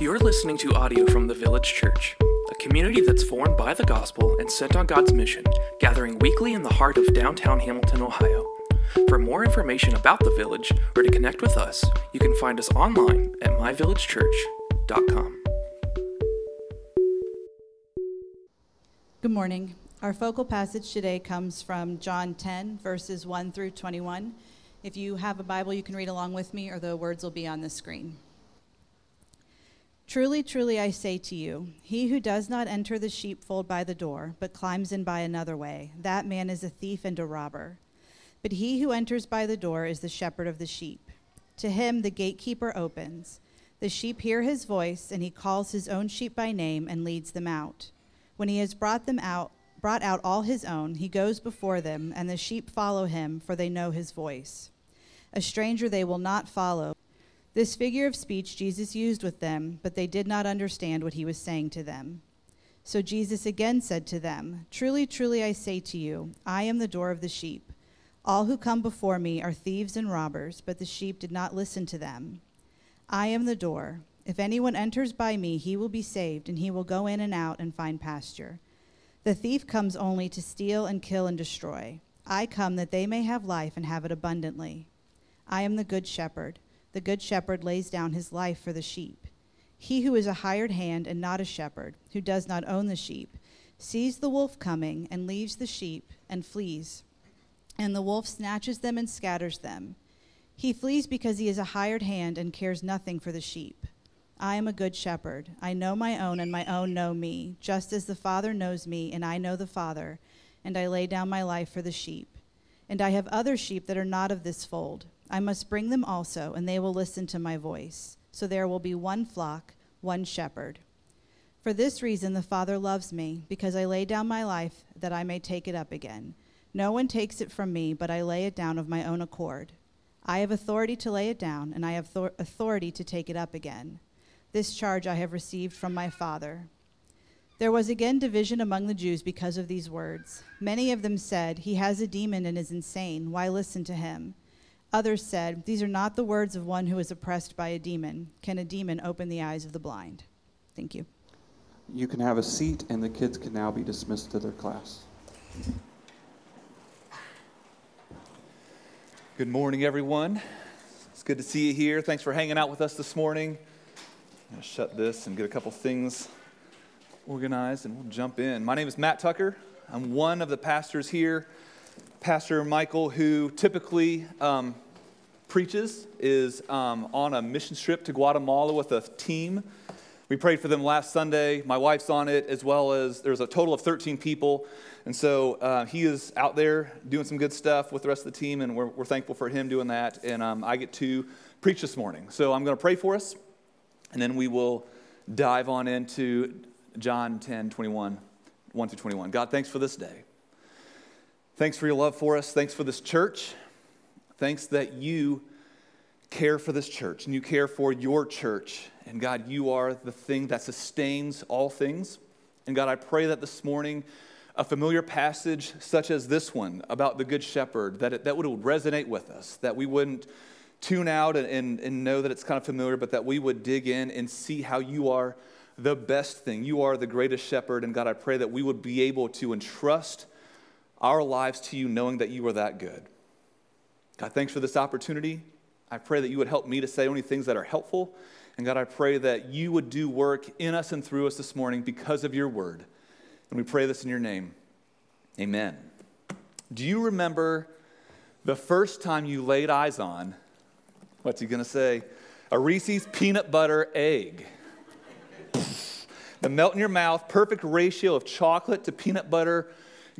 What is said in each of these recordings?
You're listening to audio from The Village Church, a community that's formed by the gospel and sent on God's mission, gathering weekly in the heart of downtown Hamilton, Ohio. For more information about The Village or to connect with us, you can find us online at myvillagechurch.com. Good morning. Our focal passage today comes from John 10, verses 1 through 21. If you have a Bible, you can read along with me, or the words will be on the screen. Truly, truly, I say to you, he who does not enter the sheepfold by the door, but climbs in by another way, that man is a thief and a robber. But he who enters by the door is the shepherd of the sheep. To him the gatekeeper opens. The sheep hear his voice, and he calls his own sheep by name and leads them out. When he has brought out all his own, he goes before them, and the sheep follow him, for they know his voice. A stranger they will not follow. This figure of speech Jesus used with them, but they did not understand what he was saying to them. So Jesus again said to them, Truly, truly, I say to you, I am the door of the sheep. All who come before me are thieves and robbers, but the sheep did not listen to them. I am the door. If anyone enters by me, he will be saved, and he will go in and out and find pasture. The thief comes only to steal and kill and destroy. I come that they may have life and have it abundantly. I am the good shepherd. The good shepherd lays down his life for the sheep. He who is a hired hand and not a shepherd, who does not own the sheep, sees the wolf coming and leaves the sheep and flees. And the wolf snatches them and scatters them. He flees because he is a hired hand and cares nothing for the sheep. I am a good shepherd. I know my own, and my own know me, just as the Father knows me, and I know the Father, and I lay down my life for the sheep. And I have other sheep that are not of this fold. I must bring them also, and they will listen to my voice. So there will be one flock, one shepherd. For this reason the Father loves me, because I lay down my life that I may take it up again. No one takes it from me, but I lay it down of my own accord. I have authority to lay it down, and I have authority to take it up again. This charge I have received from my Father. There was again division among the Jews because of these words. Many of them said, He has a demon and is insane. Why listen to him? Others said, These are not the words of one who is oppressed by a demon. Can a demon open the eyes of the blind? Thank you. You can have a seat, and the kids can now be dismissed to their class. Good morning, everyone. It's good to see you here. Thanks for hanging out with us this morning. I'm going to shut this and get a couple things organized, and we'll jump in. My name is Matt Tucker. I'm one of the pastors here. Pastor Michael, who typically preaches, is on a mission trip to Guatemala with a team. We prayed for them last Sunday. My wife's on it, as well as there's a total of 13 people. And so he is out there doing some good stuff with the rest of the team, and we're thankful for him doing that. And I get to preach this morning. So I'm going to pray for us, and then we will dive on into John 10:21, 1 through 21. God, thanks for this day. Thanks for your love for us. Thanks for this church. Thanks that you care for this church and you care for your church. And God, you are the thing that sustains all things. And God, I pray that this morning, a familiar passage such as this one about the Good Shepherd, that would resonate with us, that we wouldn't tune out and know that it's kind of familiar, but that we would dig in and see how you are the best thing. You are the greatest shepherd. And God, I pray that we would be able to entrust our lives to you, knowing that you are that good. God, thanks for this opportunity. I pray that you would help me to say only things that are helpful. And God, I pray that you would do work in us and through us this morning because of your word. And we pray this in your name. Amen. Do you remember the first time you laid eyes on, what's he going to say, a Reese's peanut butter egg? The melt in your mouth, perfect ratio of chocolate to peanut butter,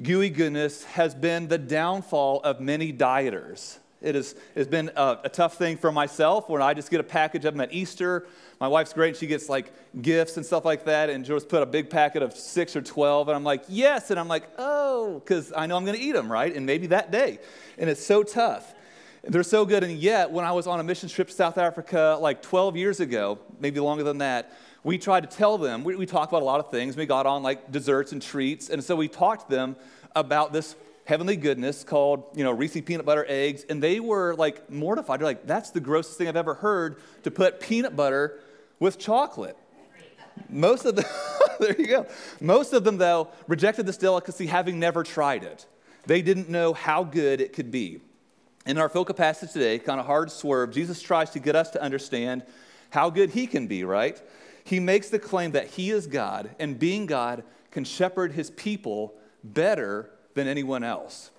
gooey goodness has been the downfall of many dieters. It's been a tough thing for myself when I just get a package of them at Easter. My wife's great. She gets like gifts and stuff like that. And George put a big packet of 6 or 12. And I'm like, yes. And I'm like, oh, because I know I'm going to eat them, right? And maybe that day. And it's so tough. They're so good. And yet when I was on a mission trip to South Africa like 12 years ago, maybe longer than that, we tried to tell them, we talked about a lot of things. We got on like desserts and treats. And so we talked to them about this heavenly goodness called, Reese's peanut butter eggs. And they were like mortified. They're like, that's the grossest thing I've ever heard, to put peanut butter with chocolate. Most of them, there you go. Most of them, though, rejected this delicacy having never tried it. They didn't know how good it could be. In our focal passage today, kind of hard swerve, Jesus tries to get us to understand how good he can be, right? He makes the claim that he is God, and being God can shepherd his people better than anyone else.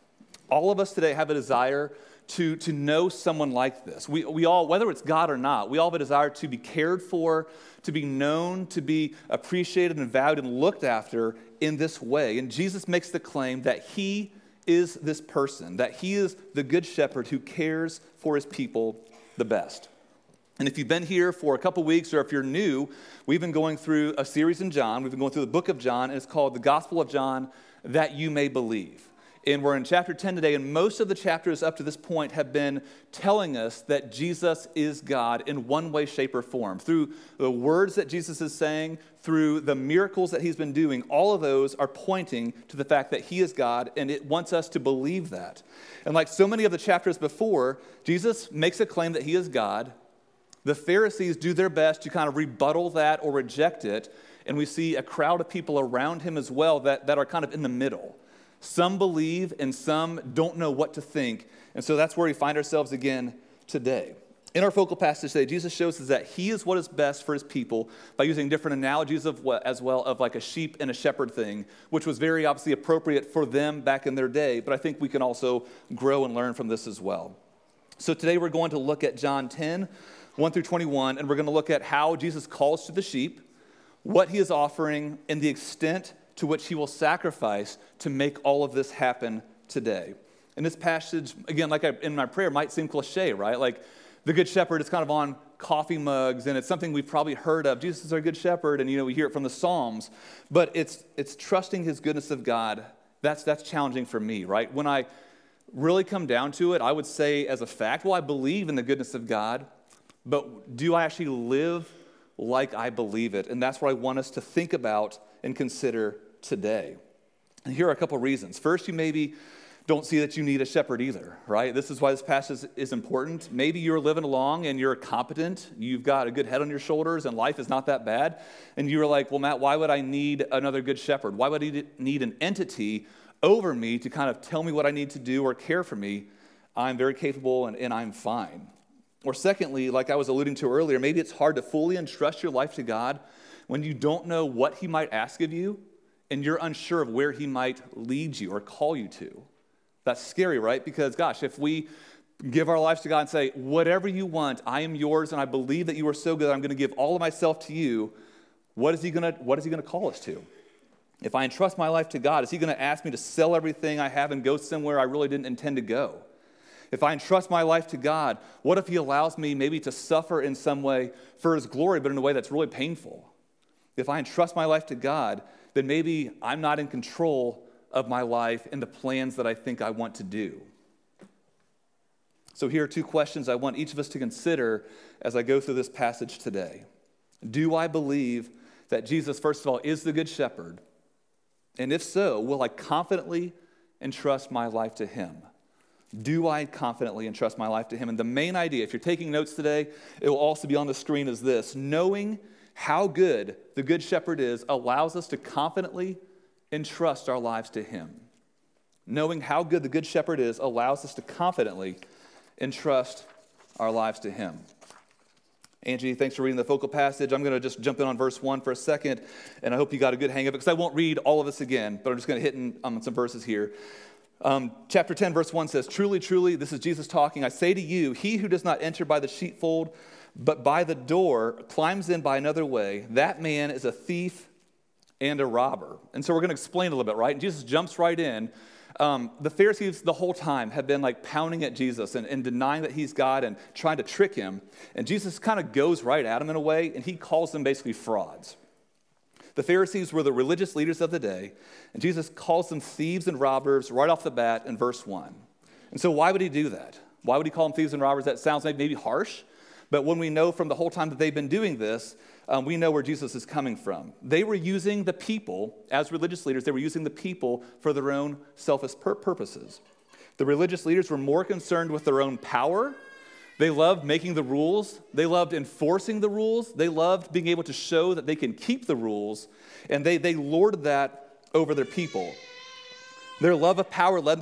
All of us today have a desire to know someone like this. We all, whether it's God or not, we all have a desire to be cared for, to be known, to be appreciated and valued and looked after in this way. And Jesus makes the claim that he is this person, that he is the good shepherd who cares for his people the best. And if you've been here for a couple weeks, or if you're new, we've been going through a series in John. We've been going through the book of John, and it's called The Gospel of John: That You May Believe. And we're in chapter 10 today, and most of the chapters up to this point have been telling us that Jesus is God in one way, shape, or form. Through the words that Jesus is saying, through the miracles that he's been doing, all of those are pointing to the fact that he is God, and it wants us to believe that. And like so many of the chapters before, Jesus makes a claim that he is God. The Pharisees do their best to kind of rebuttal that or reject it, and we see a crowd of people around him as well that are kind of in the middle. Some believe and some don't know what to think. And so that's where we find ourselves again today. In our focal passage today, Jesus shows us that he is what is best for his people by using different analogies of what, as well, of like a sheep and a shepherd thing, which was very obviously appropriate for them back in their day. But I think we can also grow and learn from this as well. So today we're going to look at John 10:1-21, and we're going to look at how Jesus calls to the sheep, what he is offering, and the extent to which he will sacrifice to make all of this happen today. And this passage, again, like in my prayer, might seem cliche, right? Like the Good Shepherd is kind of on coffee mugs, and it's something we've probably heard of. Jesus is our Good Shepherd, and we hear it from the Psalms. But it's trusting his goodness of God. That's challenging for me, right? When I really come down to it, I would say as a fact, well, I believe in the goodness of God, but do I actually live like I believe it? And that's what I want us to think about and consider today. And here are a couple reasons. First, you maybe don't see that you need a shepherd either, right? This is why this passage is important. Maybe you're living along and you're competent. You've got a good head on your shoulders and life is not that bad. And you were like, well, Matt, why would I need another good shepherd? Why would I need an entity over me to kind of tell me what I need to do or care for me? I'm very capable and I'm fine. Or secondly, like I was alluding to earlier, maybe it's hard to fully entrust your life to God when you don't know what he might ask of you, and you're unsure of where he might lead you or call you to. That's scary, right? Because, gosh, if we give our lives to God and say, whatever you want, I am yours, and I believe that you are so good that I'm going to give all of myself to you, what is he going to call us to? If I entrust my life to God, is he going to ask me to sell everything I have and go somewhere I really didn't intend to go? If I entrust my life to God, what if he allows me maybe to suffer in some way for his glory, but in a way that's really painful? If I entrust my life to God, then maybe I'm not in control of my life and the plans that I think I want to do. So here are two questions I want each of us to consider as I go through this passage today. Do I believe that Jesus, first of all, is the Good Shepherd? And if so, will I confidently entrust my life to him? Do I confidently entrust my life to him? And the main idea, if you're taking notes today, it will also be on the screen, is this: knowing how good the Good Shepherd is allows us to confidently entrust our lives to him. Knowing how good the Good Shepherd is allows us to confidently entrust our lives to him. Angie, thanks for reading the focal passage. I'm going to just jump in on verse 1 for a second, and I hope you got a good hang of it, because I won't read all of this again, but I'm just going to hit on some verses here. Chapter 10, verse 1 says, "Truly, truly," this is Jesus talking, "I say to you, he who does not enter by the sheepfold, but by the door, climbs in by another way, that man is a thief and a robber." And so we're going to explain a little bit, right? And Jesus jumps right in. The Pharisees the whole time have been like pounding at Jesus and denying that he's God and trying to trick him. And Jesus kind of goes right at him in a way, and he calls them basically frauds. The Pharisees were the religious leaders of the day, and Jesus calls them thieves and robbers right off the bat in verse 1. And so why would he do that? Why would he call them thieves and robbers? That sounds maybe harsh, but when we know from the whole time that they've been doing this, we know where Jesus is coming from. They were using the people, as religious leaders, they were using the people for their own selfish purposes. The religious leaders were more concerned with their own power They loved making the rules. They loved enforcing the rules. They loved being able to show that they can keep the rules, and they lorded that over their people. Their love of power led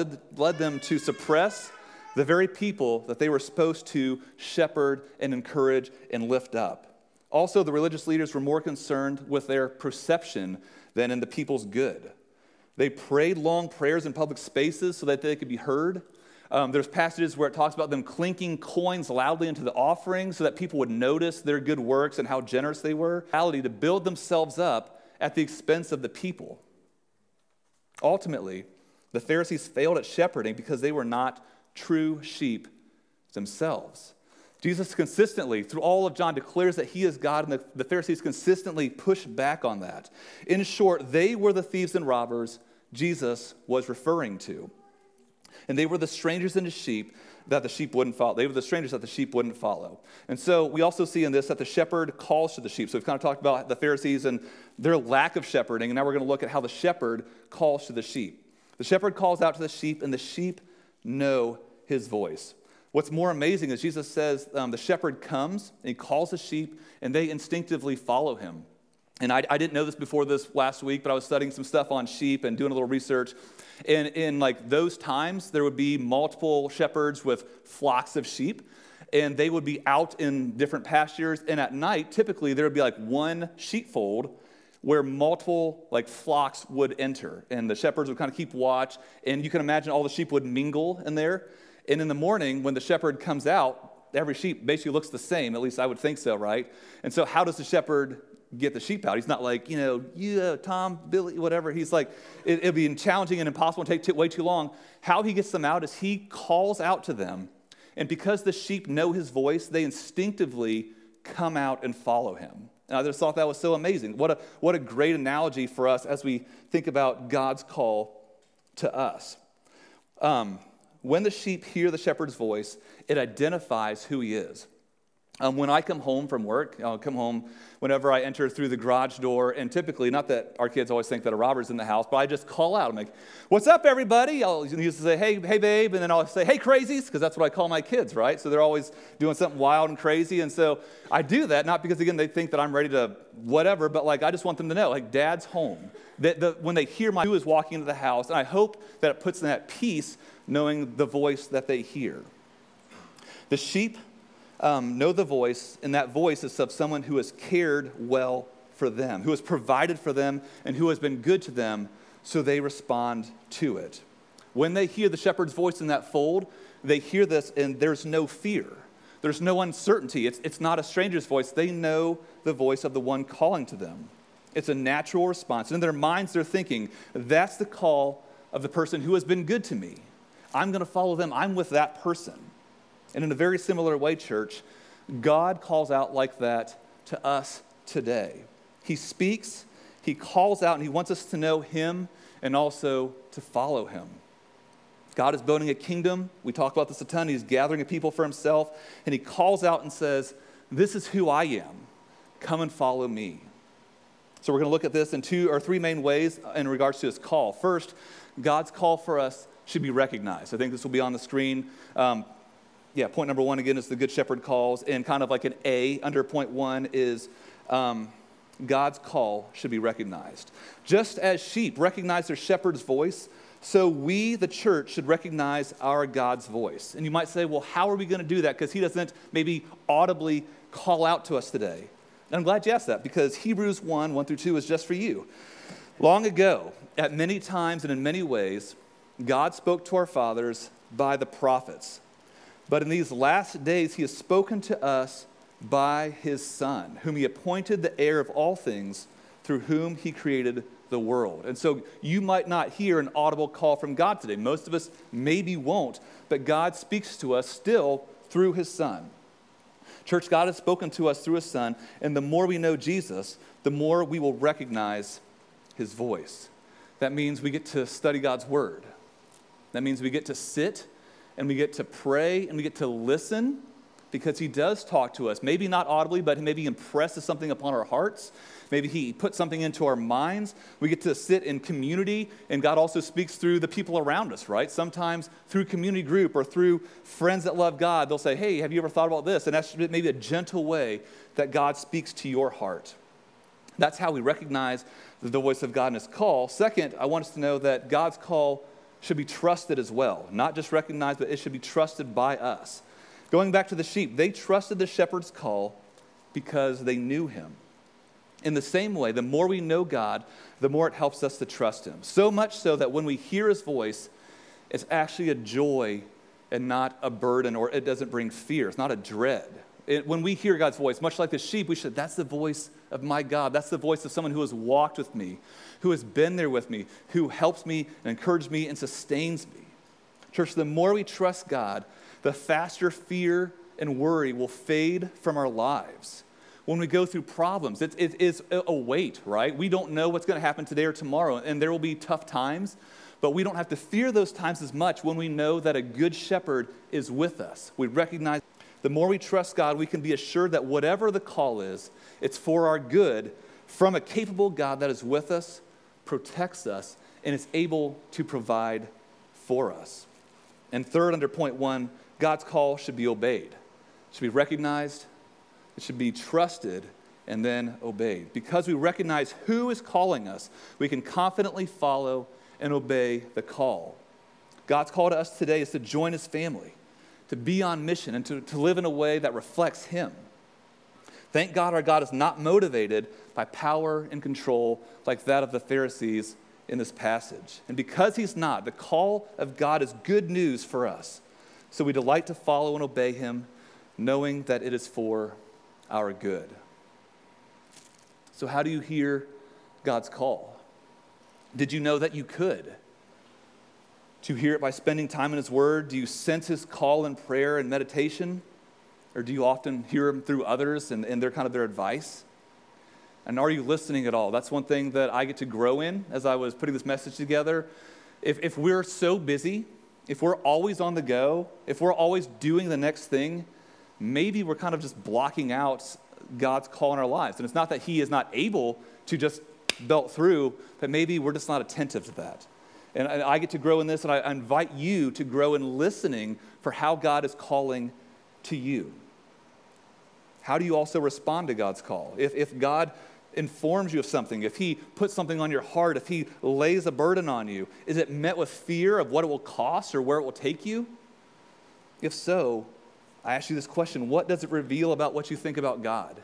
them to suppress the very people that they were supposed to shepherd and encourage and lift up. Also, the religious leaders were more concerned with their perception than in the people's good. They prayed long prayers in public spaces so that they could be heard. There's passages where it talks about them clinking coins loudly into the offering so that people would notice their good works and how generous they were. To build themselves up at the expense of the people. Ultimately, the Pharisees failed at shepherding because they were not true sheep themselves. Jesus consistently, through all of John, declares that he is God, and the Pharisees consistently push back on that. In short, they were the thieves and robbers Jesus was referring to. And they were the strangers in the sheep that the sheep wouldn't follow. They were the strangers that the sheep wouldn't follow. And so we also see in this that the shepherd calls to the sheep. So we've kind of talked about the Pharisees and their lack of shepherding, and now we're going to look at how the shepherd calls to the sheep. The shepherd calls out to the sheep, and the sheep know his voice. What's more amazing is Jesus says the shepherd comes and he calls the sheep, and they instinctively follow him. And I didn't know this before this last week, but I was studying some stuff on sheep and doing a little research. And in like those times, there would be multiple shepherds with flocks of sheep, and they would be out in different pastures. And at night, typically there would be like one sheepfold where multiple like flocks would enter, and the shepherds would kind of keep watch. And you can imagine all the sheep would mingle in there. And in the morning, when the shepherd comes out, every sheep basically looks the same. At least I would think so, right? And so, how does the shepherd get the sheep out? He's not like, Tom, Billy, whatever. He's like, it'd be challenging and impossible and take way too long. How he gets them out is he calls out to them. And because the sheep know his voice, they instinctively come out and follow him. And I just thought that was so amazing. What a great analogy for us as we think about God's call to us. When the sheep hear the shepherd's voice, it identifies who he is. When I come home from work, I'll come home whenever I enter through the garage door, and typically, not that our kids always think that a robber's in the house, but I just call out. I'm like, "What's up, everybody?" I'll used to say, hey, babe," and then I'll say, "Hey, crazies," because that's what I call my kids, right? So they're always doing something wild and crazy, and so I do that, not because, again, they think that I'm ready to whatever, but like I just want them to know, like, Dad's home. That when they hear my who is walking into the house, and I hope that it puts them at peace knowing the voice that they hear. The sheep know the voice, and that voice is of someone who has cared well for them, who has provided for them, and who has been good to them, so they respond to it. When they hear the shepherd's voice in that fold, they hear this, and there's no fear. There's no uncertainty. It's not a stranger's voice. They know the voice of the one calling to them. It's a natural response. And in their minds, they're thinking, that's the call of the person who has been good to me. I'm going to follow them. I'm with that person. And in a very similar way, church, God calls out like that to us today. He speaks, he calls out, and he wants us to know him and also to follow him. God is building a kingdom. We talk about this a ton. He's gathering a people for himself, and he calls out and says, "This is who I am. Come and follow me." So we're going to look at this in two or three main ways in regards to his call. First, God's call for us should be recognized. I think this will be on the screen. Point number one, again, is the Good Shepherd calls, and kind of like an A under point one is God's call should be recognized. Just as sheep recognize their shepherd's voice, so we, the church, should recognize our God's voice. And you might say, well, how are we going to do that? Because he doesn't maybe audibly call out to us today. And I'm glad you asked that, because Hebrews 1:1-2 is just for you. Long ago, at many times and in many ways, God spoke to our fathers by the prophets. But in these last days, he has spoken to us by his Son, whom he appointed the heir of all things, through whom he created the world. And so you might not hear an audible call from God today. Most of us maybe won't, but God speaks to us still through his Son. Church, God has spoken to us through his Son, and the more we know Jesus, the more we will recognize his voice. That means we get to study God's word. That means we get to sit and we get to pray, and we get to listen, because he does talk to us. Maybe not audibly, but maybe he impresses something upon our hearts. Maybe he puts something into our minds. We get to sit in community, and God also speaks through the people around us, right? Sometimes through community group or through friends that love God, they'll say, hey, have you ever thought about this? And that's maybe a gentle way that God speaks to your heart. That's how we recognize the voice of God in his call. Second, I want us to know that God's call should be trusted as well. Not just recognized, but it should be trusted by us. Going back to the sheep, they trusted the shepherd's call because they knew him. In the same way, the more we know God, the more it helps us to trust him. So much so that when we hear his voice, it's actually a joy and not a burden, or it doesn't bring fear. It's not a dread. When we hear God's voice, much like the sheep, we should, that's the voice of my God. That's the voice of someone who has walked with me, who has been there with me, who helps me and encourages me and sustains me. Church, the more we trust God, the faster fear and worry will fade from our lives. When we go through problems, it is a weight, right? We don't know what's going to happen today or tomorrow, and there will be tough times, but we don't have to fear those times as much when we know that a good shepherd is with us. We recognize the more we trust God, we can be assured that whatever the call is, it's for our good from a capable God that is with us, protects us, and is able to provide for us. And third, under point one, God's call should be obeyed. It should be recognized, it should be trusted, and then obeyed. Because we recognize who is calling us, we can confidently follow and obey the call. God's call to us today is to join his family, to be on mission, and to live in a way that reflects him. Thank God our God is not motivated by power and control like that of the Pharisees in this passage. And because he's not, the call of God is good news for us. So we delight to follow and obey him, knowing that it is for our good. So how do you hear God's call? Did you know that you could? Do you hear it by spending time in his word? Do you sense his call in prayer and meditation? Or do you often hear him through others and their kind of their advice? And are you listening at all? That's one thing that I get to grow in as I was putting this message together. If we're so busy, if we're always on the go, if we're always doing the next thing, maybe we're kind of just blocking out God's call in our lives. And it's not that he is not able to just belt through, but maybe we're just not attentive to that. And I get to grow in this, and I invite you to grow in listening for how God is calling to you. How do you also respond to God's call? If God informs you of something, if he puts something on your heart, if he lays a burden on you, is it met with fear of what it will cost or where it will take you? If so, I ask you this question: what does it reveal about what you think about God?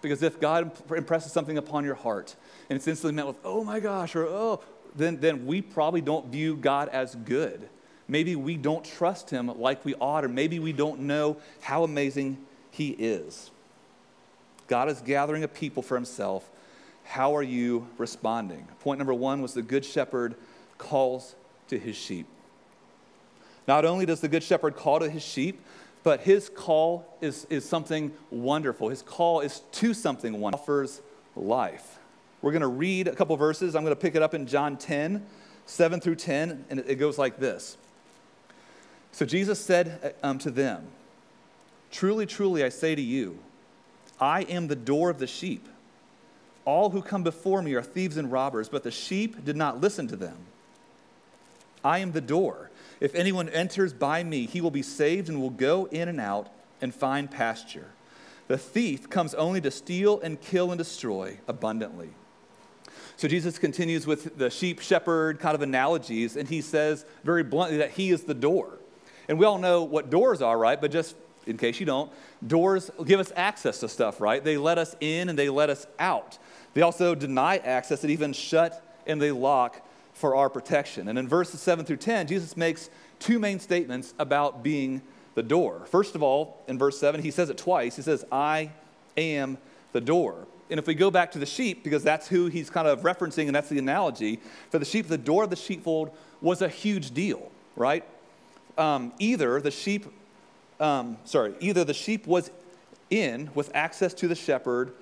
Because if God impresses something upon your heart and it's instantly met with, oh my gosh, or oh, then we probably don't view God as good. Maybe we don't trust him like we ought, or maybe we don't know how amazing he is. God is gathering a people for himself. How are you responding? Point number one was the good shepherd calls to his sheep. Not only does the good shepherd call to his sheep, but his call is something wonderful. His call is to something wonderful. Offers life. We're going to read a couple verses. I'm going to pick it up in John 10, 7 through 10, and it goes like this. So Jesus said to them, "Truly, truly, I say to you, I am the door of the sheep. All who come before me are thieves and robbers, but the sheep did not listen to them. I am the door. If anyone enters by me, he will be saved and will go in and out and find pasture. The thief comes only to steal and kill and destroy abundantly." So Jesus continues with the sheep shepherd kind of analogies, and he says very bluntly that he is the door. And we all know what doors are, right? But just in case you don't, doors give us access to stuff, right? They let us in and they let us out. They also deny access and even shut and they lock for our protection. And in verses 7 through 10, Jesus makes two main statements about being the door. First of all, in verse 7, he says it twice. He says, "I am the door." And if we go back to the sheep, because that's who he's kind of referencing and that's the analogy, for the sheep, the door of the sheepfold was a huge deal, right? Either the sheep was in with access to the shepherd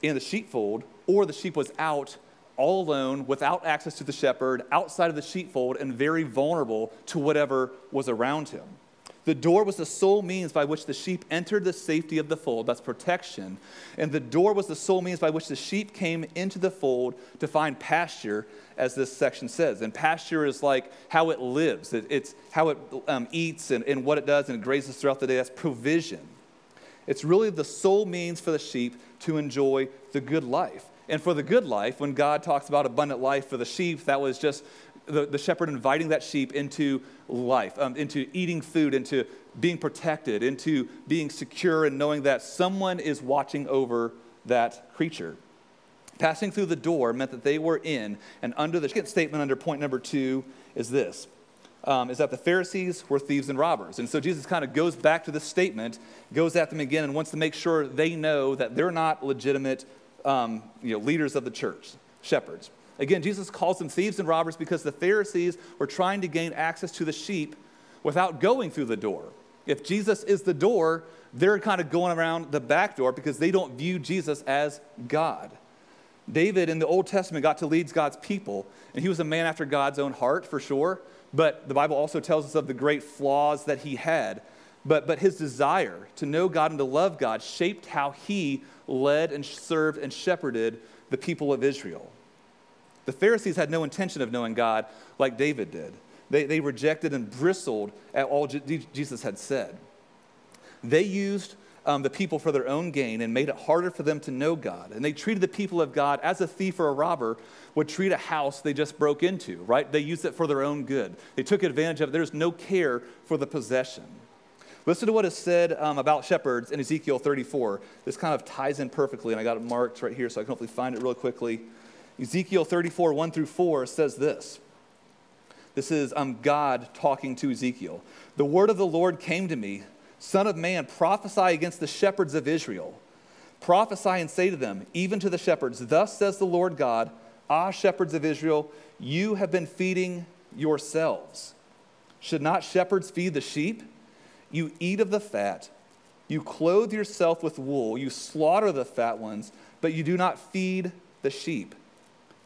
in the sheepfold, or the sheep was out all alone without access to the shepherd, outside of the sheepfold, and very vulnerable to whatever was around him. The door was the sole means by which the sheep entered the safety of the fold. That's protection. And the door was the sole means by which the sheep came into the fold to find pasture, as this section says. And pasture is like how it lives. It's how it eats and what it does, and it grazes throughout the day. That's provision. It's really the sole means for the sheep to enjoy the good life. And for the good life, when God talks about abundant life for the sheep, that was just the shepherd inviting that sheep into life, into eating food, into being protected, into being secure, and knowing that someone is watching over that creature. Passing through the door meant that they were in and under. The second statement under point number 2 is this. Is that the Pharisees were thieves and robbers. And so Jesus kind of goes back to this statement, goes at them again, and wants to make sure they know that they're not legitimate leaders of the church, shepherds. Again, Jesus calls them thieves and robbers because the Pharisees were trying to gain access to the sheep without going through the door. If Jesus is the door, they're kind of going around the back door because they don't view Jesus as God. David in the Old Testament got to lead God's people, and he was a man after God's own heart, for sure. But the Bible also tells us of the great flaws that he had. But his desire to know God and to love God shaped how he led and served and shepherded the people of Israel. The Pharisees had no intention of knowing God like David did. They rejected and bristled at all Jesus had said. They used the people for their own gain and made it harder for them to know God. And they treated the people of God as a thief or a robber would treat a house they just broke into, right? They used it for their own good. They took advantage of it. There's no care for the possession. Listen to what is said about shepherds in Ezekiel 34. This kind of ties in perfectly, and I got it marked right here so I can hopefully find it real quickly. Ezekiel 34, 1-4 says this. This is God talking to Ezekiel. The word of the Lord came to me, Son of man, prophesy against the shepherds of Israel. Prophesy and say to them, even to the shepherds, thus says the Lord God, ah, shepherds of Israel, you have been feeding yourselves. Should not shepherds feed the sheep? You eat of the fat, you clothe yourself with wool, you slaughter the fat ones, but you do not feed the sheep.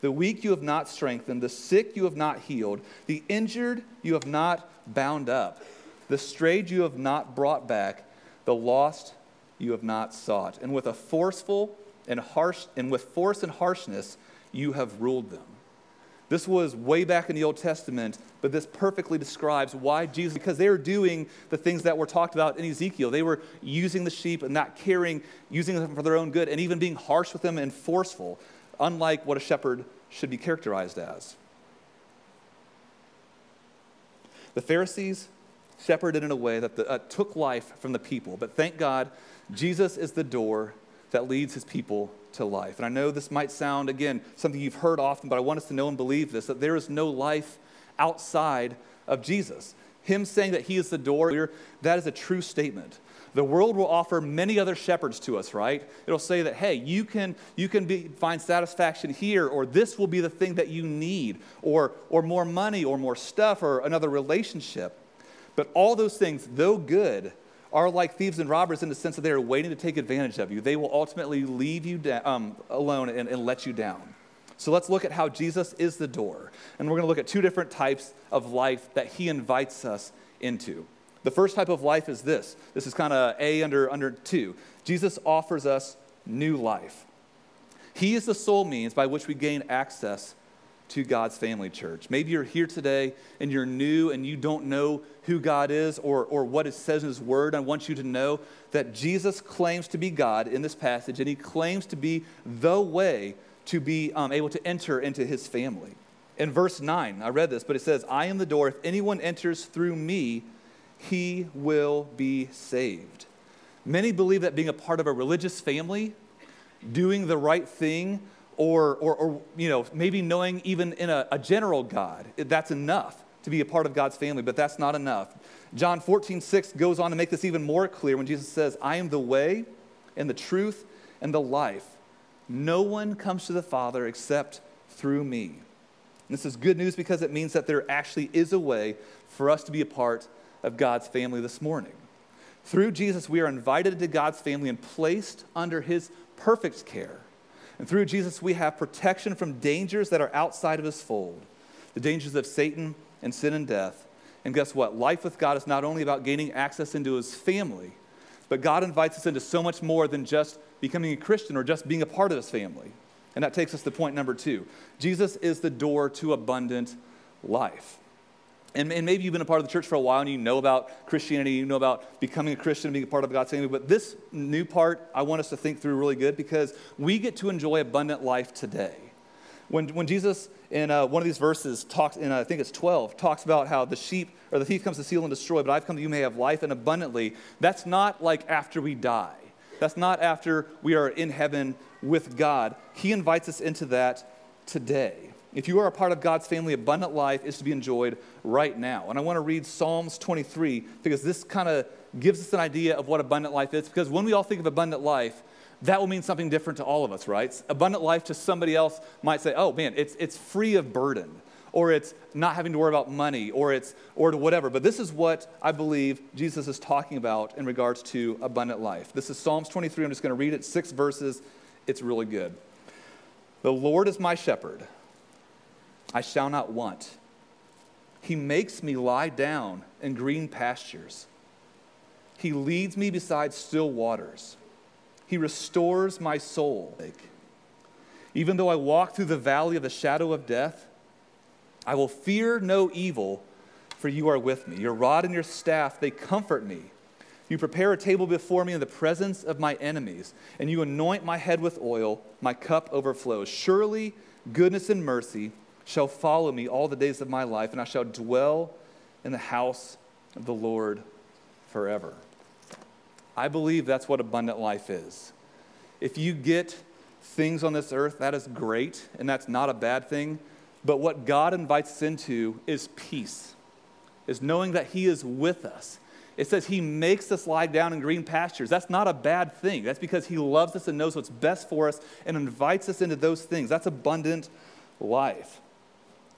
The weak you have not strengthened, the sick you have not healed, the injured you have not bound up. The strayed you have not brought back, the lost you have not sought. And with force and harshness you have ruled them. This was way back in the Old Testament, but this perfectly describes why Jesus, because they were doing the things that were talked about in Ezekiel. They were using the sheep and not caring, using them for their own good, and even being harsh with them and forceful, unlike what a shepherd should be characterized as. The Pharisees shepherded in a way that took life from the people. But thank God, Jesus is the door that leads his people to life. And I know this might sound, again, something you've heard often, but I want us to know and believe this, that there is no life outside of Jesus. Him saying that he is the door, that is a true statement. The world will offer many other shepherds to us, right? It'll say that, hey, you can find satisfaction here, or this will be the thing that you need, or more money, or more stuff, or another relationship. But all those things, though good, are like thieves and robbers in the sense that they are waiting to take advantage of you. They will ultimately leave you alone and let you down. So let's look at how Jesus is the door. And we're going to look at two different types of life that he invites us into. The first type of life is this. This is kind of A under 2. Jesus offers us new life. He is the sole means by which we gain access to God's family, church. Maybe you're here today and you're new and you don't know who God is or what it says in his word. I want you to know that Jesus claims to be God in this passage, and he claims to be the way to be able to enter into his family. In verse 9, I read this, but it says, I am the door. If anyone enters through me, he will be saved. Many believe that being a part of a religious family, doing the right thing, Or maybe knowing even in a general God, that's enough to be a part of God's family, but that's not enough. John 14:6 goes on to make this even more clear when Jesus says, I am the way and the truth and the life. No one comes to the Father except through me. And this is good news because it means that there actually is a way for us to be a part of God's family this morning. Through Jesus, we are invited to God's family and placed under his perfect care. And through Jesus, we have protection from dangers that are outside of his fold, the dangers of Satan and sin and death. And guess what? Life with God is not only about gaining access into his family, but God invites us into so much more than just becoming a Christian or just being a part of his family. And that takes us to point number 2. Jesus is the door to abundant life. And maybe you've been a part of the church for a while and you know about Christianity, you know about becoming a Christian, being a part of God's family, but this new part I want us to think through really good because we get to enjoy abundant life today. When Jesus in one of these verses talks, in I think it's 12, talks about how the thief comes to steal and destroy, but I've come that you may have life and abundantly, that's not like after we die. That's not after we are in heaven with God. He invites us into that today. If you are a part of God's family, abundant life is to be enjoyed right now. And I want to read Psalms 23 because this kind of gives us an idea of what abundant life is, because when we all think of abundant life, that will mean something different to all of us, right? Abundant life to somebody else might say, oh man, it's free of burden, or it's not having to worry about money, or to whatever. But this is what I believe Jesus is talking about in regards to abundant life. This is Psalms 23. I'm just going to read it, 6 verses. It's really good. The Lord is my shepherd. I shall not want. He makes me lie down in green pastures. He leads me beside still waters. He restores my soul. Even though I walk through the valley of the shadow of death, I will fear no evil, for you are with me. Your rod and your staff, they comfort me. You prepare a table before me in the presence of my enemies, and you anoint my head with oil. My cup overflows. Surely goodness and mercy shall follow me all the days of my life, and I shall dwell in the house of the Lord forever. I believe that's what abundant life is. If you get things on this earth, that is great, and that's not a bad thing. But what God invites us into is peace, is knowing that he is with us. It says he makes us lie down in green pastures. That's not a bad thing. That's because he loves us and knows what's best for us and invites us into those things. That's abundant life.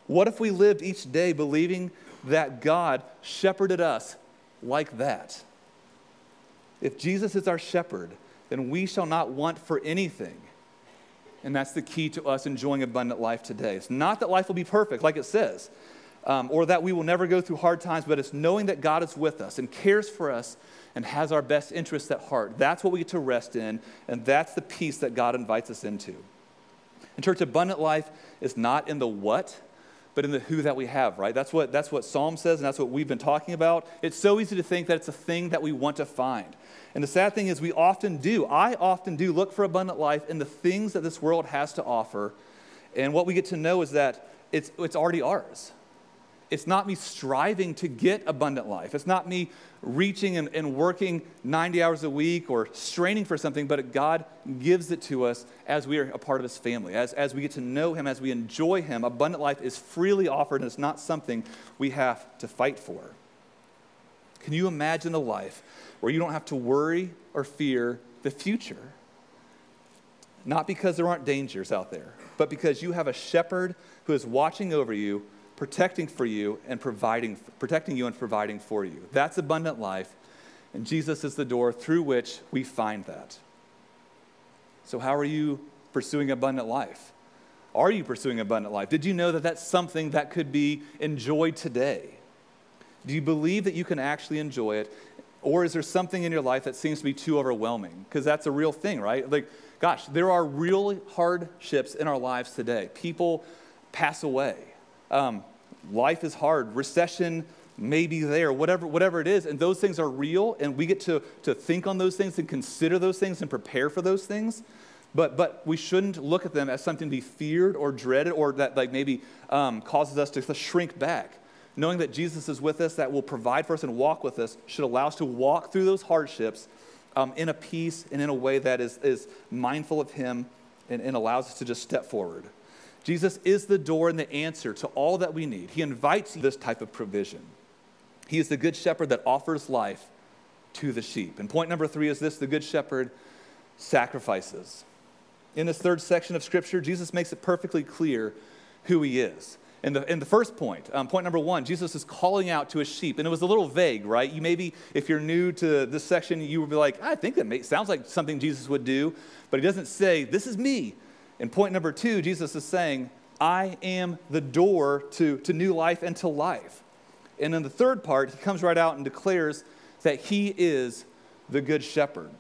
What if we lived each day believing that God shepherded us like that? If Jesus is our shepherd, then we shall not want for anything. And that's the key to us enjoying abundant life today. It's not that life will be perfect, like it says, or that we will never go through hard times, but it's knowing that God is with us and cares for us and has our best interests at heart. That's what we get to rest in, and that's the peace that God invites us into. And church, abundant life is not in the what, but in the who that we have, right? That's what Psalm says, and that's what we've been talking about. It's so easy to think that it's a thing that we want to find. And the sad thing is I often do look for abundant life in the things that this world has to offer. And what we get to know is that it's already ours. It's not me striving to get abundant life. It's not me reaching and working 90 hours a week or straining for something, but God gives it to us as we are a part of his family. As we get to know him, as we enjoy him, abundant life is freely offered, and it's not something we have to fight for. Can you imagine a life where you don't have to worry or fear the future? Not because there aren't dangers out there, but because you have a shepherd who is watching over you, protecting you and providing for you. That's abundant life, and Jesus is the door through which we find that. So how are you pursuing abundant life? Are you pursuing abundant life? Did you know that that's something that could be enjoyed today? Do you believe that you can actually enjoy it, or is there something in your life that seems to be too overwhelming? Because that's a real thing, right? Like, gosh, there are real hardships in our lives today. People pass away. Life is hard. Recession may be there, whatever it is. And those things are real, and we get to think on those things and consider those things and prepare for those things. But we shouldn't look at them as something to be feared or dreaded or that like maybe causes us to shrink back. Knowing that Jesus is with us, that will provide for us and walk with us, should allow us to walk through those hardships in a peace and in a way that is mindful of him and allows us to just step forward. Jesus is the door and the answer to all that we need. He invites this type of provision. He is the good shepherd that offers life to the sheep. And point number 3 is this: the good shepherd sacrifices. In this third section of Scripture, Jesus makes it perfectly clear who he is. In the first point, point number 1, Jesus is calling out to his sheep. And it was a little vague, right? You maybe, if you're new to this section, you would be like, I think that sounds like something Jesus would do. But he doesn't say, this is me. And point number 2, Jesus is saying, I am the door to new life and to life. And in the third part, he comes right out and declares that he is the good shepherd.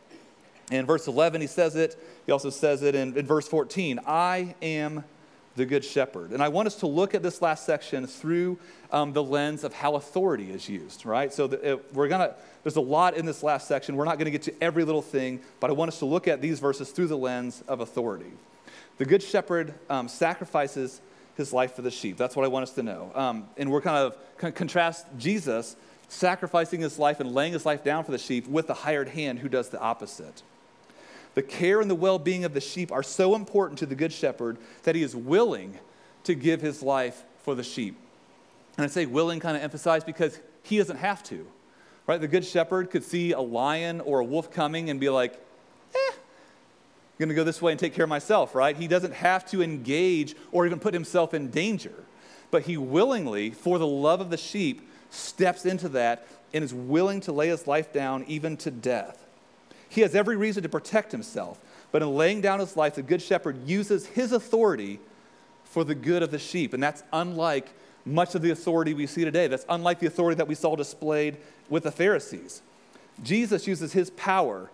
In verse 11, he says it. He also says it in verse 14. I am the good shepherd. And I want us to look at this last section through the lens of how authority is used, right? So there's a lot in this last section. We're not going to get to every little thing, but I want us to look at these verses through the lens of authority. The good shepherd sacrifices his life for the sheep. That's what I want us to know. And we're kind of contrast Jesus sacrificing his life and laying his life down for the sheep with the hired hand who does the opposite. The care and the well-being of the sheep are so important to the good shepherd that he is willing to give his life for the sheep. And I say willing kind of emphasized because he doesn't have to, right? The good shepherd could see a lion or a wolf coming and be like, I'm going to go this way and take care of myself, right? He doesn't have to engage or even put himself in danger, but he willingly, for the love of the sheep, steps into that and is willing to lay his life down even to death. He has every reason to protect himself, but in laying down his life, the good shepherd uses his authority for the good of the sheep, and that's unlike much of the authority we see today. That's unlike the authority that we saw displayed with the Pharisees. Jesus uses his power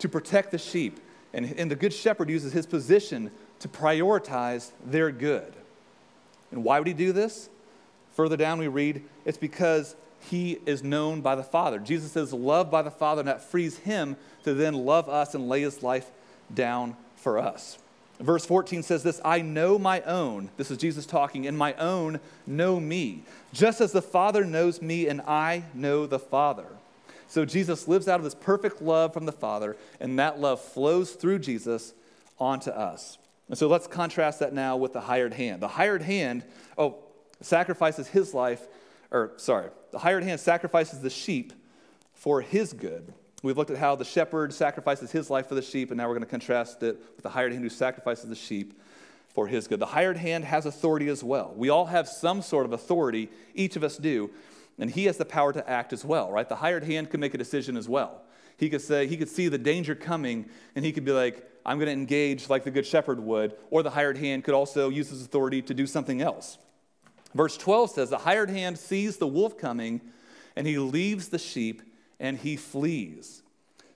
to protect the sheep, and the good shepherd uses his position to prioritize their good. And why would he do this? Further down we read, it's because he is known by the Father. Jesus is loved by the Father, and that frees him to then love us and lay his life down for us. Verse 14 says this, I know my own, this is Jesus talking, and my own know me, just as the Father knows me and I know the Father. So Jesus lives out of this perfect love from the Father, and that love flows through Jesus onto us. And so let's contrast that now with the hired hand. The hired hand, the hired hand sacrifices the sheep for his good. We've looked at how the shepherd sacrifices his life for the sheep, and now we're going to contrast it with the hired hand who sacrifices the sheep for his good. The hired hand has authority as well. We all have some sort of authority, each of us do, and he has the power to act as well, right? The hired hand can make a decision as well. He could say, he could see the danger coming, and he could be like, I'm going to engage like the good shepherd would, or the hired hand could also use his authority to do something else. Verse 12 says, the hired hand sees the wolf coming, and he leaves the sheep, and he flees.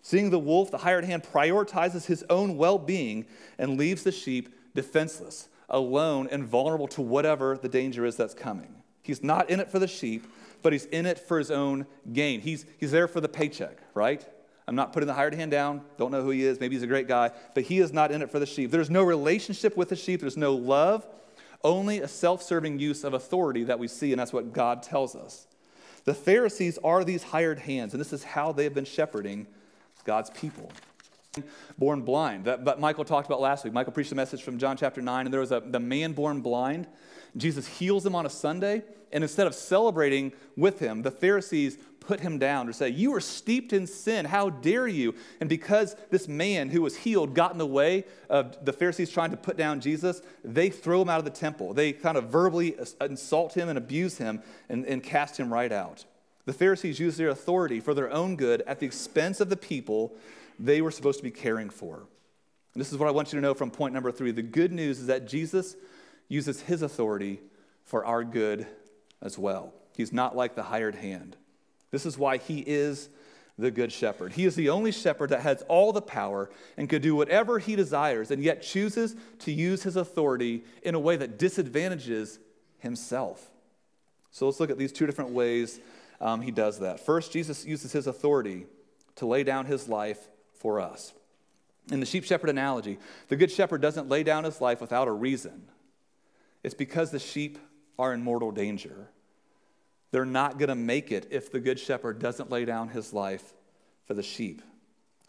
Seeing the wolf, the hired hand prioritizes his own well-being and leaves the sheep defenseless, alone, and vulnerable to whatever the danger is that's coming. He's not in it for the sheep, but he's in it for his own gain. He's there for the paycheck, right? I'm not putting the hired hand down. Don't know who he is. Maybe he's a great guy, but he is not in it for the sheep. There's no relationship with the sheep. There's no love. Only a self-serving use of authority that we see, and that's what God tells us. The Pharisees are these hired hands, and this is how they have been shepherding God's people. Born blind, that Michael talked about last week. Michael preached a message from John chapter 9, and there was the man born blind. Jesus heals him on a Sunday, and instead of celebrating with him, the Pharisees put him down to say, you are steeped in sin, how dare you? And because this man who was healed got in the way of the Pharisees trying to put down Jesus, they throw him out of the temple. They kind of verbally insult him and abuse him and cast him right out. The Pharisees used their authority for their own good at the expense of the people they were supposed to be caring for. And this is what I want you to know from point number 3. The good news is that Jesus uses his authority for our good as well. He's not like the hired hand. This is why he is the good shepherd. He is the only shepherd that has all the power and could do whatever he desires and yet chooses to use his authority in a way that disadvantages himself. So let's look at these two different ways he does that. First, Jesus uses his authority to lay down his life for us. In the sheep shepherd analogy, the good shepherd doesn't lay down his life without a reason. It's because the sheep are in mortal danger. They're not going to make it if the good shepherd doesn't lay down his life for the sheep.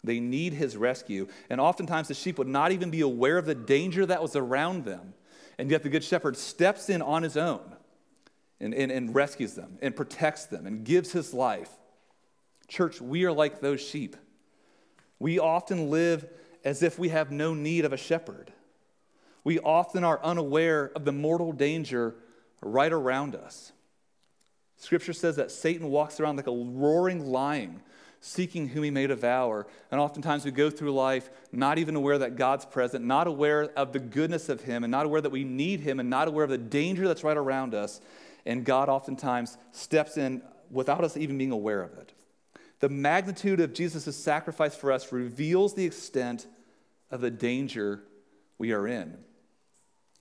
They need his rescue. And oftentimes the sheep would not even be aware of the danger that was around them. And yet the good shepherd steps in on his own and rescues them and protects them and gives his life. Church, we are like those sheep. We often live as if we have no need of a shepherd. We often are unaware of the mortal danger right around us. Scripture says that Satan walks around like a roaring lion, seeking whom he may devour. And oftentimes we go through life not even aware that God's present, not aware of the goodness of him, and not aware that we need him, and not aware of the danger that's right around us. and God oftentimes steps in without us even being aware of it. The magnitude of Jesus' sacrifice for us reveals the extent of the danger we are in.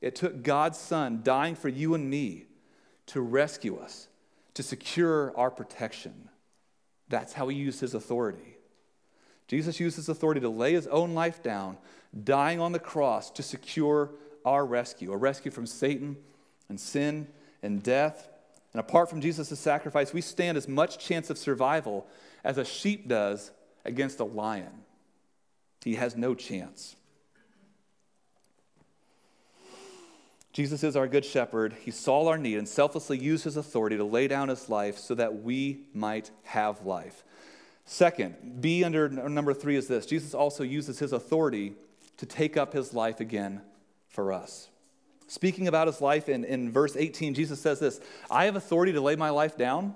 It took God's Son dying for you and me to rescue us, to secure our protection. That's how he used his authority. Jesus used his authority to lay his own life down, dying on the cross to secure our rescue, a rescue from Satan and sin and death. And apart from Jesus' sacrifice, we stand as much chance of survival as a sheep does against a lion. He has no chance. Jesus is our good shepherd. He saw our need and selflessly used his authority to lay down his life so that we might have life. Second, B under number 3 is this. Jesus also uses his authority to take up his life again for us. Speaking about his life in verse 18, Jesus says this, I have authority to lay my life down.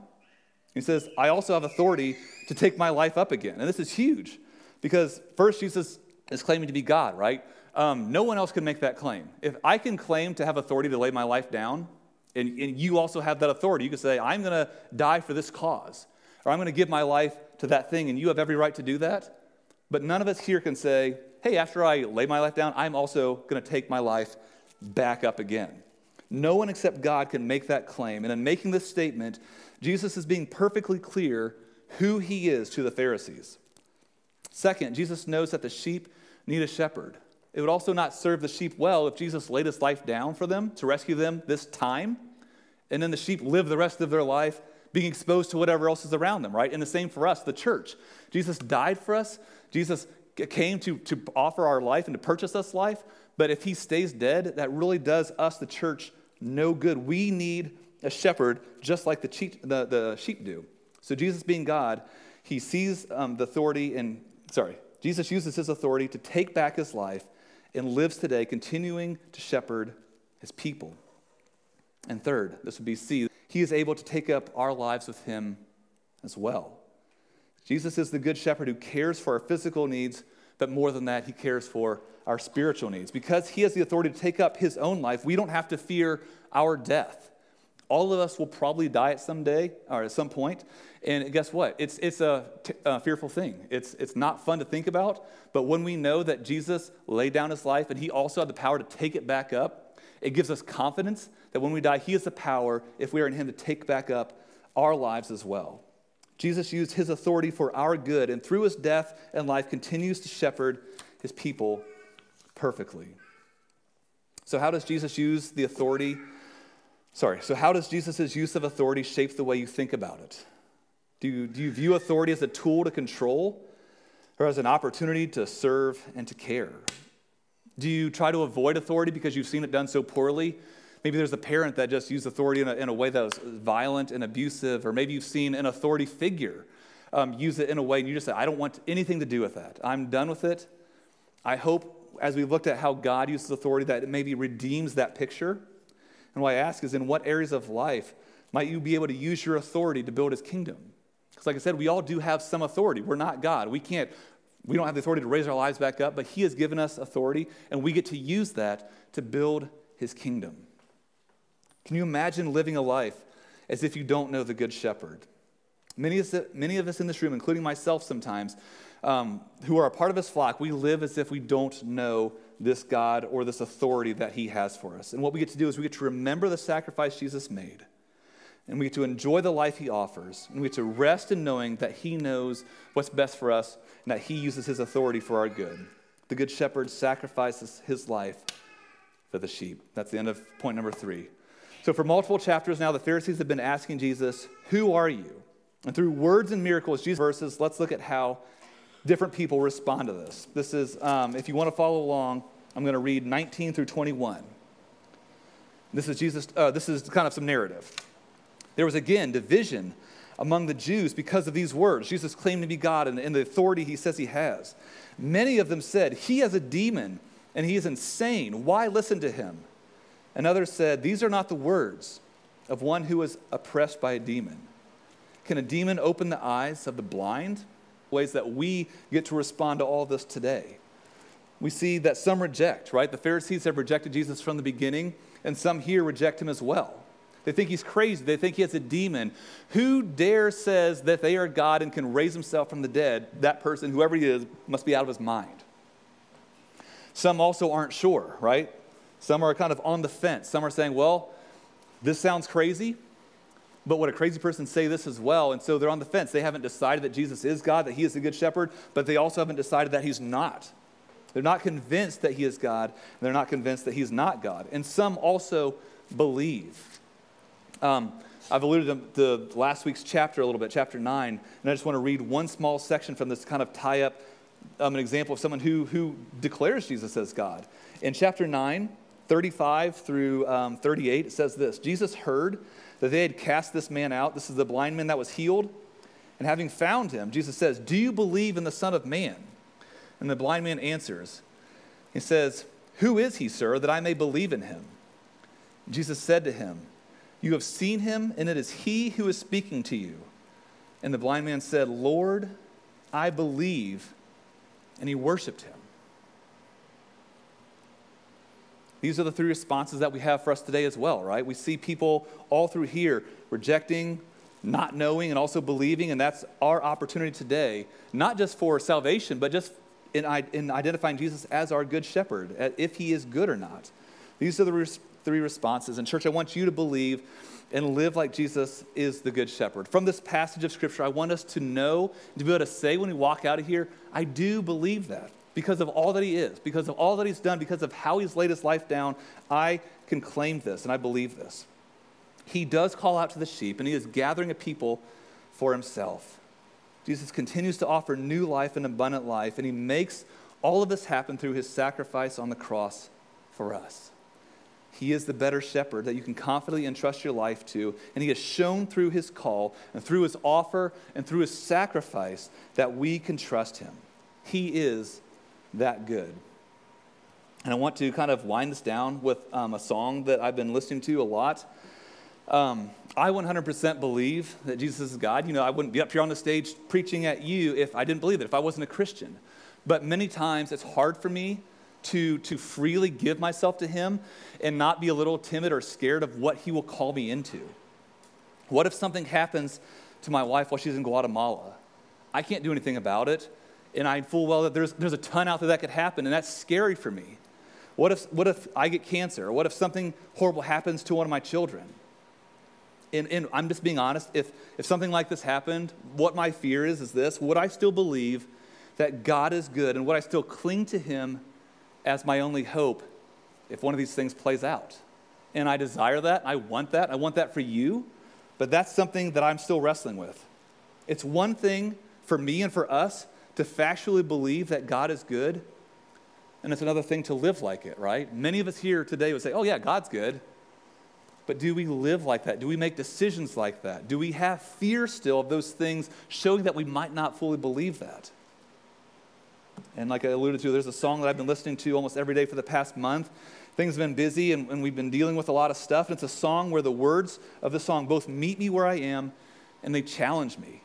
He says, I also have authority to take my life up again. And this is huge because first Jesus is claiming to be God, right? No one else can make that claim. If I can claim to have authority to lay my life down, and you also have that authority, you can say, I'm going to die for this cause, or I'm going to give my life to that thing, and you have every right to do that. But none of us here can say, hey, after I lay my life down, I'm also going to take my life back up again. No one except God can make that claim. And in making this statement, Jesus is being perfectly clear who he is to the Pharisees. Second, Jesus knows that the sheep need a shepherd. It would also not serve the sheep well if Jesus laid his life down for them to rescue them this time, and then the sheep live the rest of their life being exposed to whatever else is around them, right? And the same for us, the church. Jesus died for us. Jesus came to offer our life and to purchase us life. But if he stays dead, that really does us, the church, no good. We need a shepherd just like the sheep do. So Jesus being God, he sees Jesus uses his authority to take back his life and lives today, continuing to shepherd his people. And third, this would be C, he is able to take up our lives with him as well. Jesus is the good shepherd who cares for our physical needs, but more than that, he cares for our spiritual needs. Because he has the authority to take up his own life, we don't have to fear our death. All of us will probably die at some day or at some point, and guess what? It's a fearful thing. It's not fun to think about, but when we know that Jesus laid down his life and he also had the power to take it back up, it gives us confidence that when we die, he has the power, if we are in him, to take back up our lives as well. Jesus used his authority for our good, and through his death and life continues to shepherd his people perfectly. So how does Jesus' use of authority shape the way you think about it? Do you view authority as a tool to control or as an opportunity to serve and to care? Do you try to avoid authority because you've seen it done so poorly? Maybe there's a parent that just used authority in a way that was violent and abusive, or maybe you've seen an authority figure use it in a way and you just say, I don't want anything to do with that. I'm done with it. I hope, as we looked at how God uses authority, that it maybe redeems that picture. And what I ask is, in what areas of life might you be able to use your authority to build his kingdom? Because like I said, we all do have some authority. We're not God. We don't have the authority to raise our lives back up, but he has given us authority, and we get to use that to build his kingdom. Can you imagine living a life as if you don't know the Good Shepherd? Many of us in this room, including myself sometimes, who are a part of his flock, we live as if we don't know this God or this authority that he has for us. And what we get to do is we get to remember the sacrifice Jesus made, and we get to enjoy the life he offers, and we get to rest in knowing that he knows what's best for us and that he uses his authority for our good. The Good Shepherd sacrifices his life for the sheep. That's the end of point number 3. So for multiple chapters now, the Pharisees have been asking Jesus, who are you? And through words and miracles, Jesus verses, let's look at how different people respond to this. This is, if you want to follow along, I'm going to read 19 through 21. This is Jesus. This is kind of some narrative. There was again division among the Jews because of these words. Jesus claimed to be God and the authority he says he has. Many of them said, he has a demon and he is insane. Why listen to him? And others said, these are not the words of one who is oppressed by a demon. Can a demon open the eyes of the blind? Ways that we get to respond to all this today. We see that some reject, right? The Pharisees have rejected Jesus from the beginning, and some here reject him as well. They think he's crazy. They think he has a demon. Who dare says that they are God and can raise himself from the dead? That person, whoever he is, must be out of his mind. Some also aren't sure, right? Some are kind of on the fence. Some are saying, well, this sounds crazy, but would a crazy person say this as well? And so they're on the fence. They haven't decided that Jesus is God, that he is the good shepherd, but they also haven't decided that he's not. They're not convinced that he is God, and they're not convinced that he's not God. And some also believe. I've alluded to last week's chapter a little bit, chapter 9, and I just want to read one small section from this to kind of tie up an example of someone who declares Jesus as God. In chapter 9, 35 through 38, it says this: Jesus heard that they had cast this man out. This is the blind man that was healed. And having found him, Jesus says, "Do you believe in the Son of Man?" And the blind man answers. He says, "Who is he, sir, that I may believe in him?" Jesus said to him, "You have seen him, and it is he who is speaking to you." And the blind man said, "Lord, I believe." And he worshiped him. These are the three responses that we have for us today as well, right? We see people all through here rejecting, not knowing, and also believing, and that's our opportunity today, not just for salvation, but just in identifying Jesus as our good shepherd, if he is good or not. These are the three responses. And church, I want you to believe and live like Jesus is the good shepherd. From this passage of Scripture, I want us to know, to be able to say when we walk out of here, I do believe that. Because of all that he is, because of all that he's done, because of how he's laid his life down, I can claim this and I believe this. He does call out to the sheep, and he is gathering a people for himself. Jesus continues to offer new life and abundant life, and he makes all of this happen through his sacrifice on the cross for us. He is the better shepherd that you can confidently entrust your life to, and he has shown through his call and through his offer and through his sacrifice that we can trust him. He is that good. And I want to kind of wind this down with a song that I've been listening to a lot. I 100% believe that Jesus is God. You know, I wouldn't be up here on the stage preaching at you if I didn't believe it, if I wasn't a Christian. But many times it's hard for me to freely give myself to him and not be a little timid or scared of what he will call me into. What if something happens to my wife while she's in Guatemala? I can't do anything about it. And I full well that there's a ton out there that could happen, and that's scary for me. What if I get cancer? Or what if something horrible happens to one of my children? And I'm just being honest, if something like this happened, what my fear is this: would I still believe that God is good, and would I still cling to him as my only hope if one of these things plays out? And I desire that, I want that for you, but that's something that I'm still wrestling with. It's one thing for me and for us to factually believe that God is good, and it's another thing to live like it, right? Many of us here today would say, oh yeah, God's good, but do we live like that? Do we make decisions like that? Do we have fear still of those things showing that we might not fully believe that? And like I alluded to, there's a song that I've been listening to almost every day for the past month. Things have been busy, and we've been dealing with a lot of stuff, and it's a song where the words of the song both meet me where I am, and they challenge me.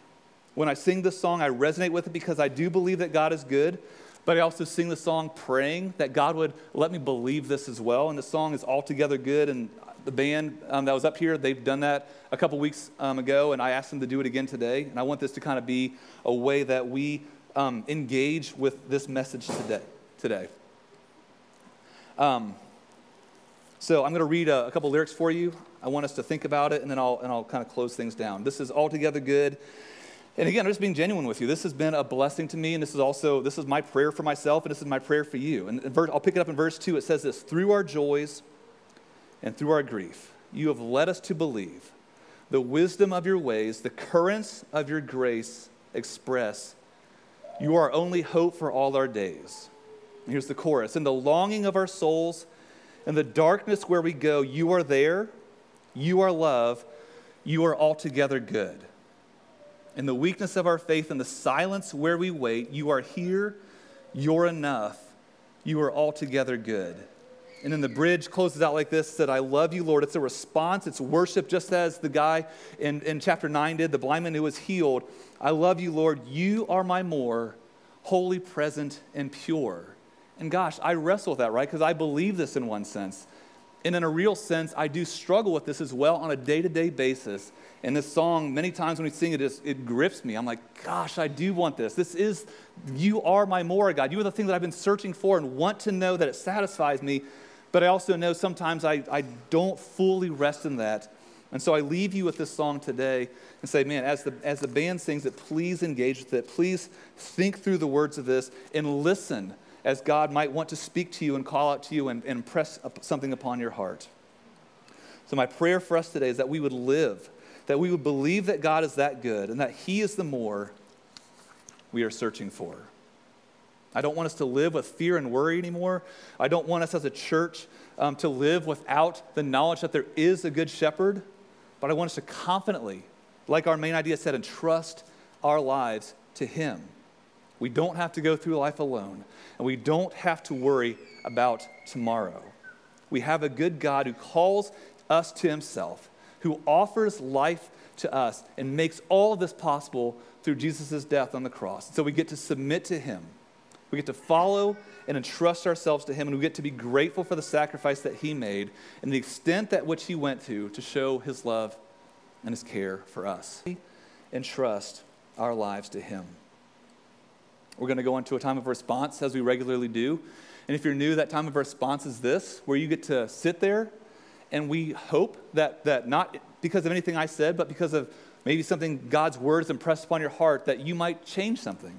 When I sing this song, I resonate with it because I do believe that God is good, but I also sing the song praying that God would let me believe this as well. And the song is Altogether Good, and the band that was up here, they've done that a couple weeks ago, and I asked them to do it again today. And I want this to kind of be a way that we engage with this message today. So I'm going to read a couple lyrics for you. I want us to think about it, and then I'll kind of close things down. This is Altogether Good. And again, I'm just being genuine with you. This has been a blessing to me, and this is my prayer for myself, and this is my prayer for you. And I'll pick it up in verse 2. It says this: through our joys and through our grief, you have led us to believe the wisdom of your ways, the currents of your grace express. You are our only hope for all our days. And here's the chorus: in the longing of our souls, in the darkness where we go, you are there, you are love, you are altogether good. In the weakness of our faith, in the silence where we wait, you are here, you're enough, you are altogether good. And then the bridge closes out like this, said, I love you, Lord. It's a response, it's worship, just as the guy in chapter 9 did, the blind man who was healed. I love you, Lord, you are my more, holy, present, and pure. And gosh, I wrestle with that, right? Because I believe this in one sense. And in a real sense, I do struggle with this as well on a day-to-day basis. And this song, many times when we sing it, it grips me. I'm like, gosh, I do want this. This is, you are my Mora, God. You are the thing that I've been searching for and want to know that it satisfies me. But I also know sometimes I don't fully rest in that. And so I leave you with this song today and say, man, as the band sings it, please engage with it. Please think through the words of this and listen as God might want to speak to you and call out to you and impress something upon your heart. So my prayer for us today is that we would live, that we would believe that God is that good and that he is the more we are searching for. I don't want us to live with fear and worry anymore. I don't want us as a church to live without the knowledge that there is a good shepherd, but I want us to confidently, like our main idea said, entrust our lives to him. We don't have to go through life alone, and we don't have to worry about tomorrow. We have a good God who calls us to himself, who offers life to us and makes all of this possible through Jesus' death on the cross. So we get to submit to him. We get to follow and entrust ourselves to him, and we get to be grateful for the sacrifice that he made and the extent that which he went to show his love and his care for us. Entrust our lives to him. We're going to go into a time of response as we regularly do. And if you're new, that time of response is this, where you get to sit there and we hope that not because of anything I said, but because of maybe something God's word has impressed upon your heart, that you might change something,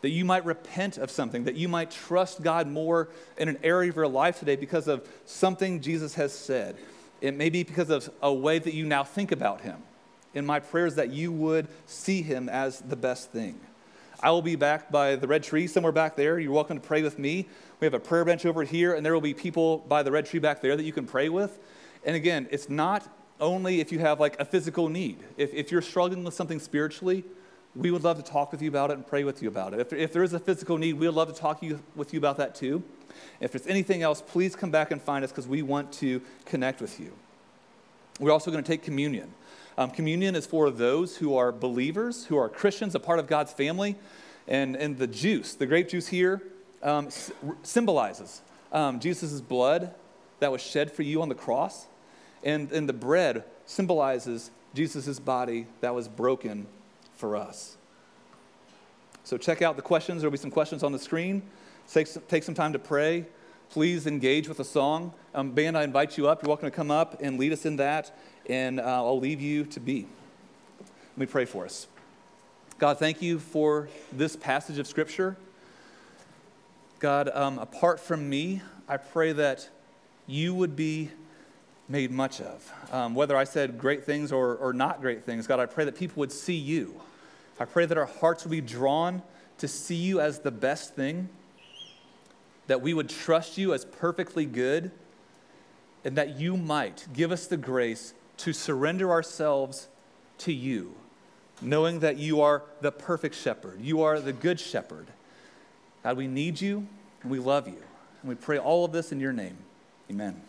that you might repent of something, that you might trust God more in an area of your life today because of something Jesus has said. It may be because of a way that you now think about him. And my prayer is that you would see him as the best thing. I will be back by the red tree somewhere back there. You're welcome to pray with me. We have a prayer bench over here, and there will be people by the red tree back there that you can pray with. And again, it's not only if you have like a physical need. If you're struggling with something spiritually, we would love to talk with you about it and pray with you about it. If there is a physical need, we would love to talk with you about that too. If there's anything else, please come back and find us because we want to connect with you. We're also going to take communion. Communion is for those who are believers, who are Christians, a part of God's family. And the juice, the grape juice here, symbolizes Jesus' blood that was shed for you on the cross. And the bread symbolizes Jesus' body that was broken for us. So check out the questions. There will be some questions on the screen. Take some time to pray. Please engage with a song. Band, I invite you up. You're welcome to come up and lead us in that, and I'll leave you to be. Let me pray for us. God, thank you for this passage of Scripture. God, apart from me, I pray that you would be made much of. Whether I said great things or not great things, God, I pray that people would see you. I pray that our hearts would be drawn to see you as the best thing, that we would trust you as perfectly good, and that you might give us the grace to surrender ourselves to you, knowing that you are the perfect shepherd. You are the good shepherd. God, we need you, and we love you. And we pray all of this in your name. Amen.